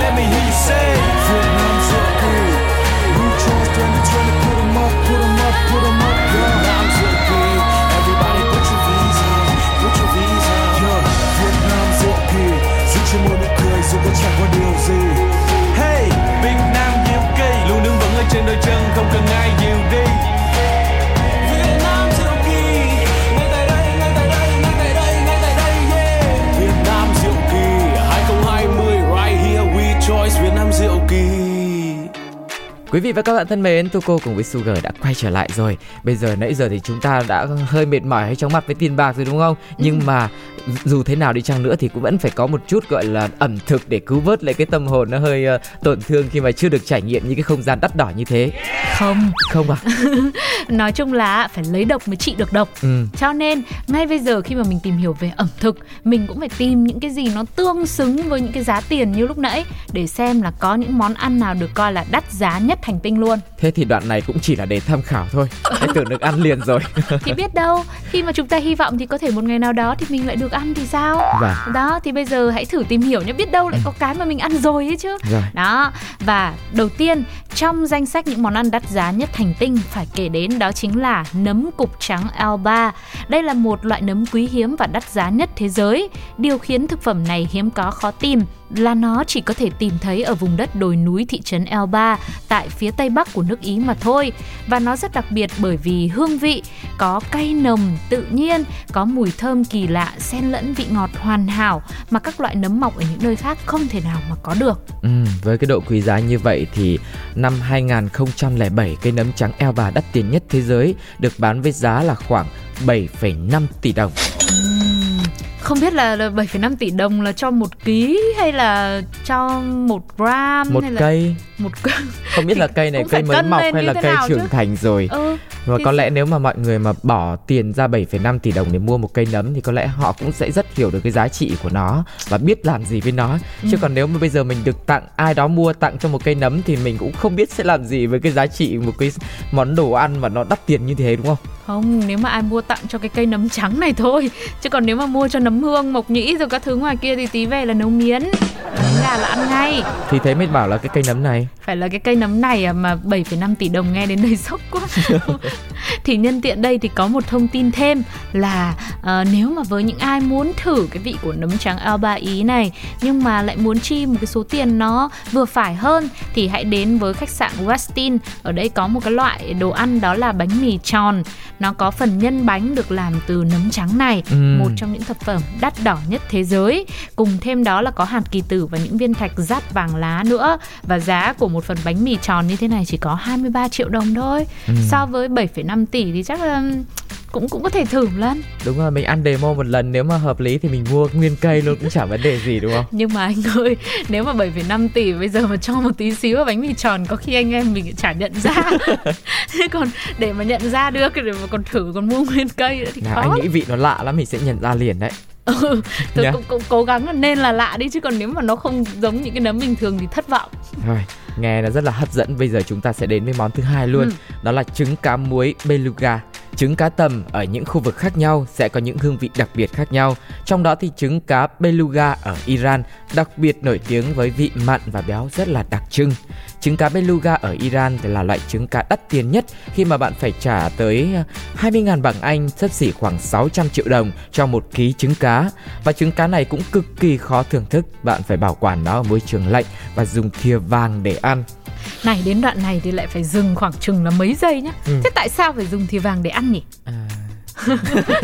Let me hear you say Vietnam so cool. We chose 2020, put them up, put them up, put them up. Vietnam so cool. Everybody put your visa, put your visa. Vietnam so cool. Giữ cho môi nụ cười dù có chẳng có điều gì. Hey, Việt Nam diệu kỳ, luôn đứng vững ở trên đôi chân, không cần ai dìu đi. Vietnam so cool. Ngay tại đây, ngay tại đây, ngay tại đây, ngay tại đây. Yeah. Vietnam diệu kỳ 2020. Choice Việt Nam diệu kỳ. Quý vị và các bạn thân mến, Tuco cùng với Sugar đã quay trở lại rồi. Bây giờ nãy giờ thì chúng ta đã hơi mệt mỏi, hơi chóng mặt với tiền bạc rồi đúng không? Nhưng mà dù thế nào đi chăng nữa thì cũng vẫn phải có một chút gọi là ẩm thực để cứu vớt lại cái tâm hồn nó hơi tổn thương khi mà chưa được trải nghiệm những cái không gian đắt đỏ như thế. Không à? Nói chung là phải lấy độc mới trị được độc. Cho nên ngay bây giờ khi mà mình tìm hiểu về ẩm thực, mình cũng phải tìm những cái gì nó tương xứng với những cái giá tiền như lúc nãy, để xem là có những món ăn nào được coi là đắt giá nhất hành tinh luôn. Thế thì đoạn này cũng chỉ là để tham khảo thôi. Em tưởng được ăn liền rồi. Thì biết đâu, khi mà chúng ta hy vọng thì có thể một ngày nào đó thì mình lại được ăn thì sao? Dạ. Đó, thì bây giờ hãy thử tìm hiểu nhé, biết đâu lại có cái mà mình ăn rồi ấy chứ. Dạ. Đó, và đầu tiên Trong danh sách những món ăn đắt giá nhất hành tinh phải kể đến đó chính là nấm cục trắng Alba. Đây là một loại nấm quý hiếm và đắt giá nhất thế giới. Điều khiến thực phẩm này hiếm có khó tìm là nó chỉ có thể tìm thấy ở vùng đất đồi núi thị trấn Elba tại phía tây bắc của nước Ý mà thôi. Và nó rất đặc biệt bởi vì hương vị có cay nồng tự nhiên, có mùi thơm kỳ lạ xen lẫn vị ngọt hoàn hảo mà các loại nấm mọc ở những nơi khác không thể nào mà có được. Với cái độ quý giá như vậy thì năm 2007, cây nấm trắng Elba đắt tiền nhất thế giới được bán với giá là khoảng 7,5 tỷ đồng. Không biết là 7,5 tỷ đồng là cho 1 ký hay là cho 1 gram? Một hay là cây. Không biết là cây này cây mới mọc hay là cây trưởng thành rồi. Và có lẽ nếu mà mọi người mà bỏ tiền ra 7,5 tỷ đồng để mua một cây nấm thì có lẽ họ cũng sẽ rất hiểu được cái giá trị của nó và biết làm gì với nó. Chứ còn nếu mà bây giờ mình được tặng, ai đó mua tặng cho một cây nấm thì mình cũng không biết sẽ làm gì với cái giá trị một cái món đồ ăn mà nó đắt tiền như thế, đúng không? Không, nếu mà ai mua tặng cho cái cây nấm trắng này thôi. Chứ còn nếu mà mua cho nấm hương, mộc nhĩ rồi các thứ ngoài kia thì tí về là nấu miến, nấu gà là ăn ngay. Thì thế mới bảo là cái cây nấm này. Phải là cái cây nấm này mà 7,5 tỷ đồng nghe đến đây sốc quá. Thì nhân tiện đây thì có một thông tin thêm là nếu mà với những ai muốn thử cái vị của nấm trắng Alba Ý này nhưng mà lại muốn chi một cái số tiền nó vừa phải hơn thì hãy đến với khách sạn Westin. Ở đây có một cái loại đồ ăn đó là bánh mì tròn. Nó có phần nhân bánh được làm từ nấm trắng này, một trong những thực phẩm đắt đỏ nhất thế giới. Cùng thêm đó là có hạt kỳ tử và những viên thạch dát vàng lá nữa. Và giá của một phần bánh mì tròn như thế này chỉ có 23 triệu đồng thôi. So với 7,5 tỷ thì chắc là cũng có thể thử một lần. Đúng rồi, mình ăn demo một lần, nếu mà hợp lý thì mình mua nguyên cây luôn cũng chả vấn đề gì, đúng không? Nhưng mà anh ơi, nếu mà 7,5 tỷ bây giờ mà cho một tí xíu vào bánh mì tròn có khi anh em mình chả nhận ra. Thế còn để mà nhận ra được, để mà còn thử còn mua nguyên cây nữa thì nào, khó. Anh nghĩ vị nó lạ lắm mình sẽ nhận ra liền đấy. Tôi cũng cố gắng là nên là lạ đi, chứ còn nếu mà nó không giống những cái nấm bình thường thì thất vọng. Rồi, nghe là rất là hấp dẫn. Bây giờ chúng ta sẽ đến với món thứ hai luôn. Đó là trứng cá muối beluga. Trứng cá tầm ở những khu vực khác nhau sẽ có những hương vị đặc biệt khác nhau. Trong đó thì trứng cá beluga ở Iran đặc biệt nổi tiếng với vị mặn và béo rất là đặc trưng. Trứng cá beluga ở Iran thì là loại trứng cá đắt tiền nhất khi mà bạn phải trả tới 20.000 bảng Anh, xấp xỉ khoảng 600 triệu đồng cho 1 ký trứng cá. Và trứng cá này cũng cực kỳ khó thưởng thức, bạn phải bảo quản nó ở môi trường lạnh và dùng thìa vàng để ăn. Này, đến đoạn này thì lại phải dừng khoảng chừng là mấy giây nhá. Thế tại sao phải dùng thìa vàng để ăn nhỉ?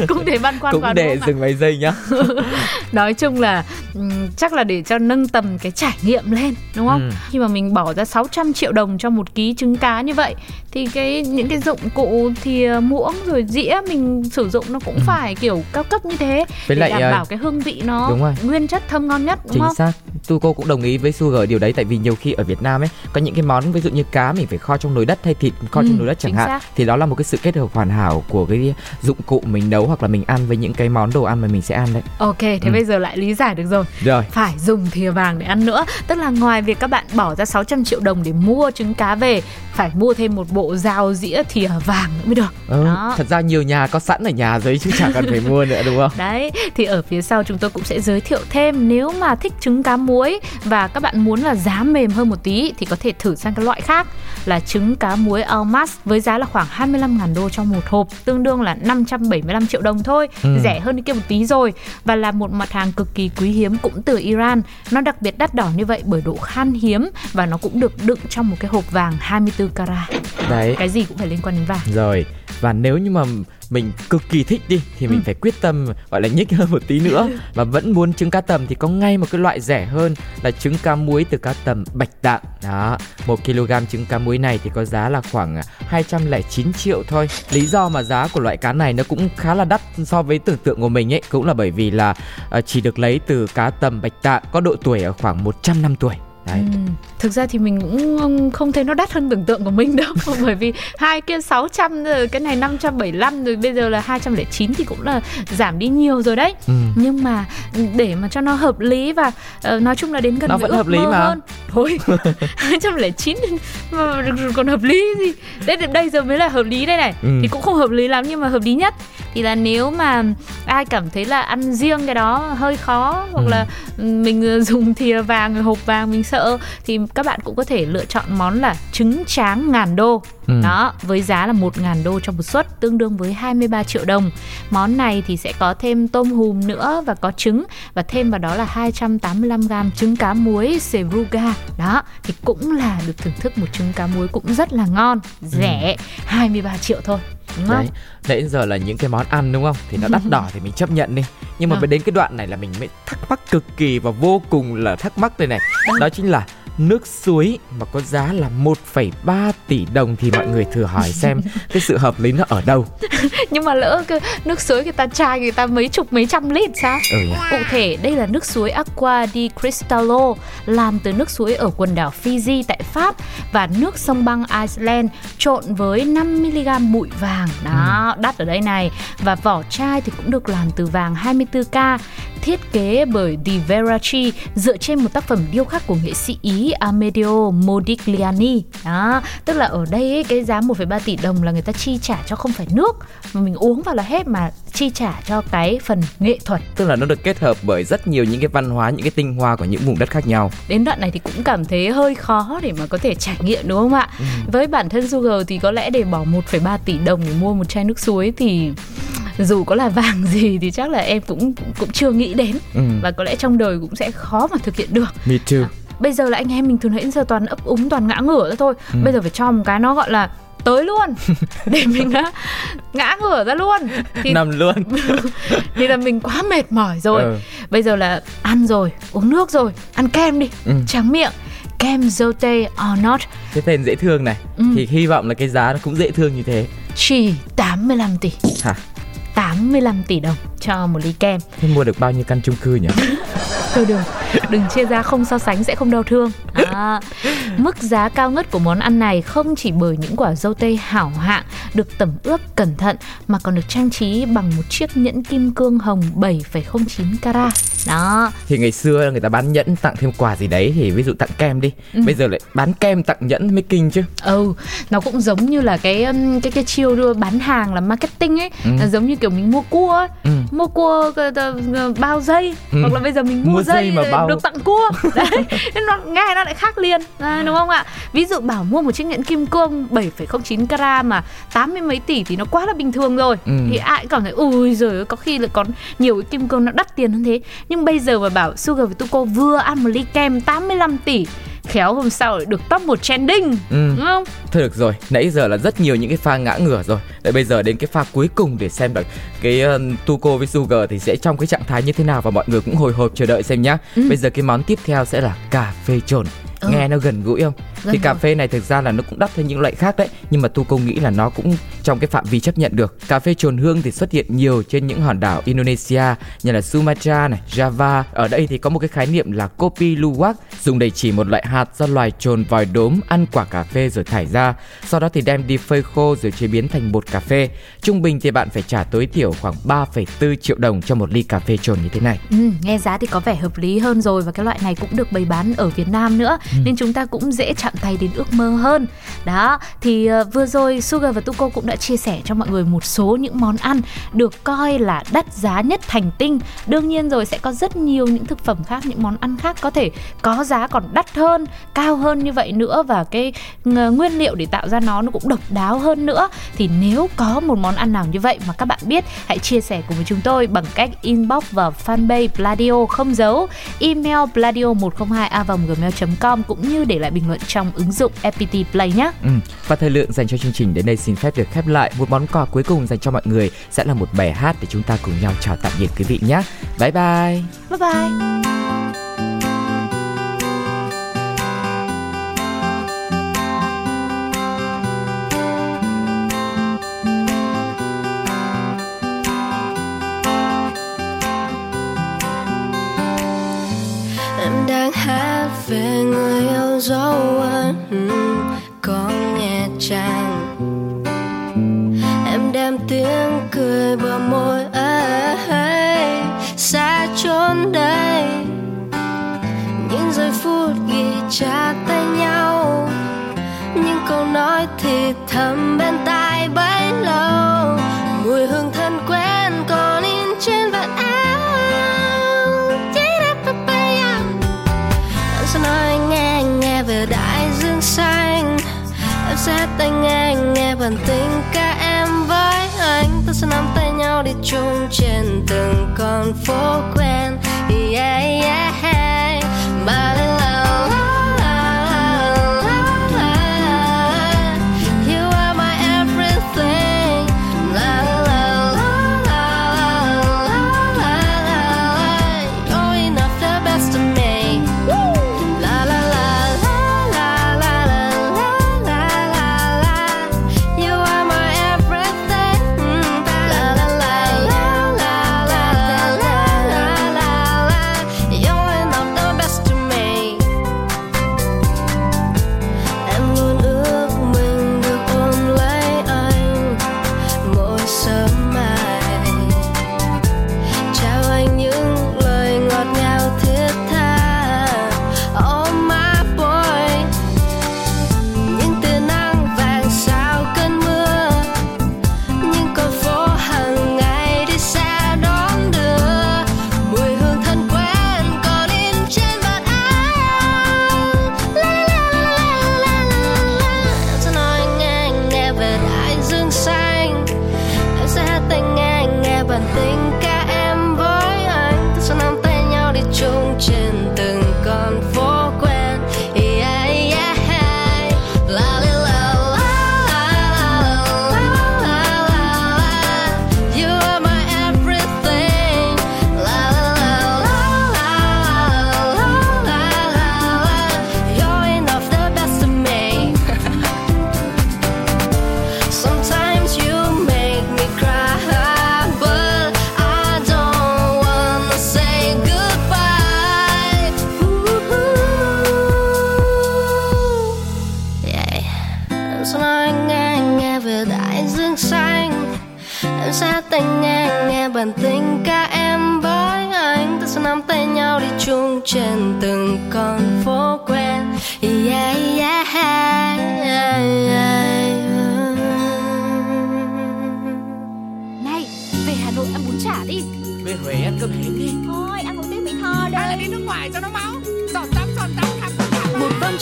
Cũng để băn khoăn vào, đúng không? Cũng để dừng mấy giây nhá. Nói chung là chắc là để cho nâng tầm cái trải nghiệm lên, đúng không? Khi mà mình bỏ ra 600 triệu đồng cho 1 ký trứng cá như vậy thì những cái dụng cụ thì muỗng rồi dĩa mình sử dụng nó cũng phải kiểu cao cấp như thế. Với để đảm bảo cái hương vị nó nguyên chất thơm ngon nhất, đúng không? Chính xác. Cô cũng đồng ý với Sugar điều đấy, tại vì nhiều khi ở Việt Nam ấy có những cái món ví dụ như cá mình phải kho trong nồi đất hay thịt kho trong nồi đất chẳng hạn. Thì đó là một cái sự kết hợp hoàn hảo của cái dụng cụ mình nấu hoặc là mình ăn với những cái món đồ ăn mà mình sẽ ăn đấy. Ok, thế bây giờ lại lý giải được rồi. Phải dùng thìa vàng để ăn nữa. Tức là ngoài việc các bạn bỏ ra 600 triệu đồng để mua trứng cá về, phải mua thêm một bộ dao dĩa thìa vàng nữa mới được. Thật ra nhiều nhà có sẵn ở nhà rồi chứ chẳng cần phải mua nữa, đúng không? Đấy, thì ở phía sau chúng tôi cũng sẽ giới thiệu thêm, nếu mà thích trứng cá muối và các bạn muốn là giá mềm hơn một tí thì có thể thử sang cái loại khác là trứng cá muối Almas với giá là khoảng 25.000 đô cho một hộp, tương đương là 575 triệu đồng thôi, rẻ hơn kia một tí rồi, và là một mặt hàng cực kỳ quý hiếm cũng từ Iran. Nó đặc biệt đắt đỏ như vậy bởi độ khan hiếm và nó cũng được đựng trong một cái hộp vàng 24 carat. Đấy. Cái gì cũng phải liên quan đến vàng. Rồi, và nếu như mà mình cực kỳ thích đi thì mình phải quyết tâm gọi là nhích hơn một tí nữa và vẫn muốn trứng cá tầm thì có ngay một cái loại rẻ hơn là trứng cá muối từ cá tầm bạch tạng. Đó, 1 kg trứng cá muối này thì có giá là khoảng 209 triệu thôi. Lý do mà giá của loại cá này nó cũng khá là đắt so với tưởng tượng của mình ấy cũng là bởi vì là chỉ được lấy từ cá tầm bạch tạng có độ tuổi ở khoảng 100 năm tuổi. Thực ra thì mình cũng không thấy nó đắt hơn tưởng tượng của mình đâu. Bởi vì hai kia 600 rồi, cái này 575 rồi, bây giờ là 209 thì cũng là giảm đi nhiều rồi đấy. Nhưng mà để mà cho nó hợp lý và nói chung là đến gần nó với ước mơ mà. Hơn thôi. 209 mà còn hợp lý gì. Đến đây giờ mới là hợp lý đây này. Thì cũng không hợp lý lắm nhưng mà hợp lý nhất. thì là nếu mà ai cảm thấy là ăn riêng cái đó hơi khó hoặc là mình dùng thìa vàng, hộp vàng mình sợ, thì các bạn cũng có thể lựa chọn món là trứng tráng $1.000 đó, với giá là $1.000 cho một suất, tương đương với 23 triệu đồng. Món này thì sẽ có thêm tôm hùm nữa và có trứng, và thêm vào đó là 285g trứng cá muối Seruga đó, thì cũng là được thưởng thức một trứng cá muối cũng rất là ngon, rẻ, 23 triệu thôi, đúng không? Đấy, nãy giờ là những cái món ăn đúng không? Thì nó đắt đỏ thì mình chấp nhận đi. Nhưng mà đến cái đoạn này là mình mới thắc mắc cực kỳ và vô cùng là thắc mắc đây này. Đó chính là nước suối mà có giá là 1,3 tỷ đồng thì mọi người thử hỏi xem cái sự hợp lý nó ở đâu. Nhưng mà lỡ cái nước suối người ta chai người ta mấy chục mấy trăm lít sao? Cụ thể đây là nước suối Aqua di Cristallo, làm từ nước suối ở quần đảo Fiji tại Pháp và nước sông băng Iceland, trộn với 5mg bụi vàng. Đó, đắt ở đây này. Và vỏ chai thì cũng được làm từ vàng 24K, thiết kế bởi Di Veracci, dựa trên một tác phẩm điêu khắc của nghệ sĩ Ý Amedeo Modigliani. Đó, tức là ở đây ấy, cái giá 1,3 tỷ đồng là người ta chi trả cho không phải nước mà mình uống vào là hết, mà chi trả cho cái phần nghệ thuật. Tức là nó được kết hợp bởi rất nhiều những cái văn hóa, những cái tinh hoa của những vùng đất khác nhau. Đến đoạn này thì cũng cảm thấy hơi khó để mà có thể trải nghiệm, đúng không ạ? Với bản thân Sugar thì có lẽ để bỏ 1,3 tỷ đồng để mua một chai nước suối thì dù có là vàng gì thì chắc là em cũng chưa nghĩ đến, và có lẽ trong đời cũng sẽ khó mà thực hiện được. Me too. Bây giờ là anh em mình thường nãy giờ toàn ấp úng, toàn ngã ngửa ra thôi. Bây giờ phải cho một cái nó gọi là tới luôn để mình đã ngã ngửa ra luôn thì... nằm luôn thì là mình quá mệt mỏi rồi. Bây giờ là ăn rồi, uống nước rồi, ăn kem đi, tráng miệng. Kem Zote or Not, cái tên dễ thương này, thì hy vọng là cái giá nó cũng dễ thương như thế. Chỉ 85 tỷ hả? 85 tỷ đồng cho một ly kem. Thế mua được bao nhiêu căn chung cư nhỉ? Thôi được, đừng chia ra, không so sánh sẽ không đau thương. Mức giá cao ngất của món ăn này không chỉ bởi những quả dâu tây hảo hạng được tẩm ướp cẩn thận, mà còn được trang trí bằng một chiếc nhẫn kim cương hồng 7,09 carat. Đó. Thì ngày xưa người ta bán nhẫn tặng thêm quà gì đấy, thì ví dụ tặng kem đi. Bây giờ lại bán kem tặng nhẫn mới kinh chứ. Nó cũng giống như là cái chiêu đưa bán hàng là marketing ấy, là giống như kiểu mình mua cua ấy. Mua cua bao dây, hoặc là bây giờ mình mua dây mà bao... được tặng cua. Đấy, nó nghe nó lại khác liền. Đấy, đúng không ạ? Ví dụ bảo mua một chiếc nhẫn kim cương 7,09 carat mà 80 mấy tỷ thì nó quá là bình thường rồi. Thì ai cảm thấy ui giời ơi, có khi lại có nhiều cái kim cương nó đắt tiền hơn thế. Nhưng bây giờ mà bảo Sugar với Tuko vừa ăn một ly kem 85 tỷ, khéo hôm sau lại được top 1 trending, đúng không? Thôi được rồi, nãy giờ là rất nhiều những cái pha ngã ngửa rồi. Đấy, bây giờ đến cái pha cuối cùng để xem là cái Tuko với Sugar thì sẽ trong cái trạng thái như thế nào, và mọi người cũng hồi hộp chờ đợi xem nhá. Bây giờ cái món tiếp theo sẽ là cà phê trộn. Nghe nó gần gũi không? Gần thì cà phê này thực ra là nó cũng đắt hơn những loại khác đấy, nhưng mà Tuko nghĩ là nó cũng trong cái phạm vi chấp nhận được. Cà phê trồn hương thì xuất hiện nhiều trên những hòn đảo Indonesia như là Sumatra này, Java. Ở đây thì có một cái khái niệm là kopi luwak, dùng để chỉ một loại hạt do loài trồn vòi đốm ăn quả cà phê rồi thải ra, sau đó thì đem đi phơi khô rồi chế biến thành bột cà phê. Trung bình thì bạn phải trả tối thiểu khoảng 3,4 triệu đồng cho một ly cà phê trồn như thế này. Nghe giá thì có vẻ hợp lý hơn rồi, và cái loại này cũng được bày bán ở Việt Nam nữa, nên chúng ta cũng dễ chạm tay đến ước mơ hơn. Đó, thì vừa rồi Sugar và Tuko cũng đã chia sẻ cho mọi người một số những món ăn được coi là đắt giá nhất hành tinh. Đương nhiên rồi, sẽ có rất nhiều những thực phẩm khác, những món ăn khác có thể có giá còn đắt hơn, cao hơn như vậy nữa, và cái nguyên liệu để tạo ra nó cũng độc đáo hơn nữa. Thì nếu có một món ăn nào như vậy mà các bạn biết, hãy chia sẻ cùng với chúng tôi bằng cách inbox vào fanpage Pladio không dấu, email pladio102a@gmail.com, cũng như để lại bình luận trong ứng dụng FPT Play nhé. Và thời lượng dành cho chương trình đến đây xin phép được khép lại. Một món quà cuối cùng dành cho mọi người sẽ là một bài hát để chúng ta cùng nhau chào tạm biệt quý vị nhé. Bye bye. Bye bye. Em đang hát về người yêu dấu ân, có nghe chăng? Em đem tiếng cười bờ môi ấy xa chốn đây. về đại dương xanh. Em sẽ tanh anh nghe bản tình ca em với anh. Ta sẽ nắm tay nhau đi chung trên từng con phố quen. Yeah yeah hey. Ba lên lầu.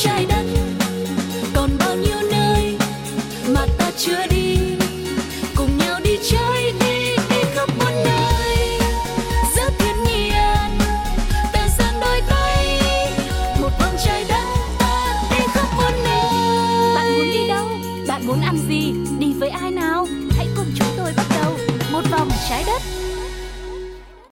Trái đất còn bao nhiêu nơi mà ta chưa đi.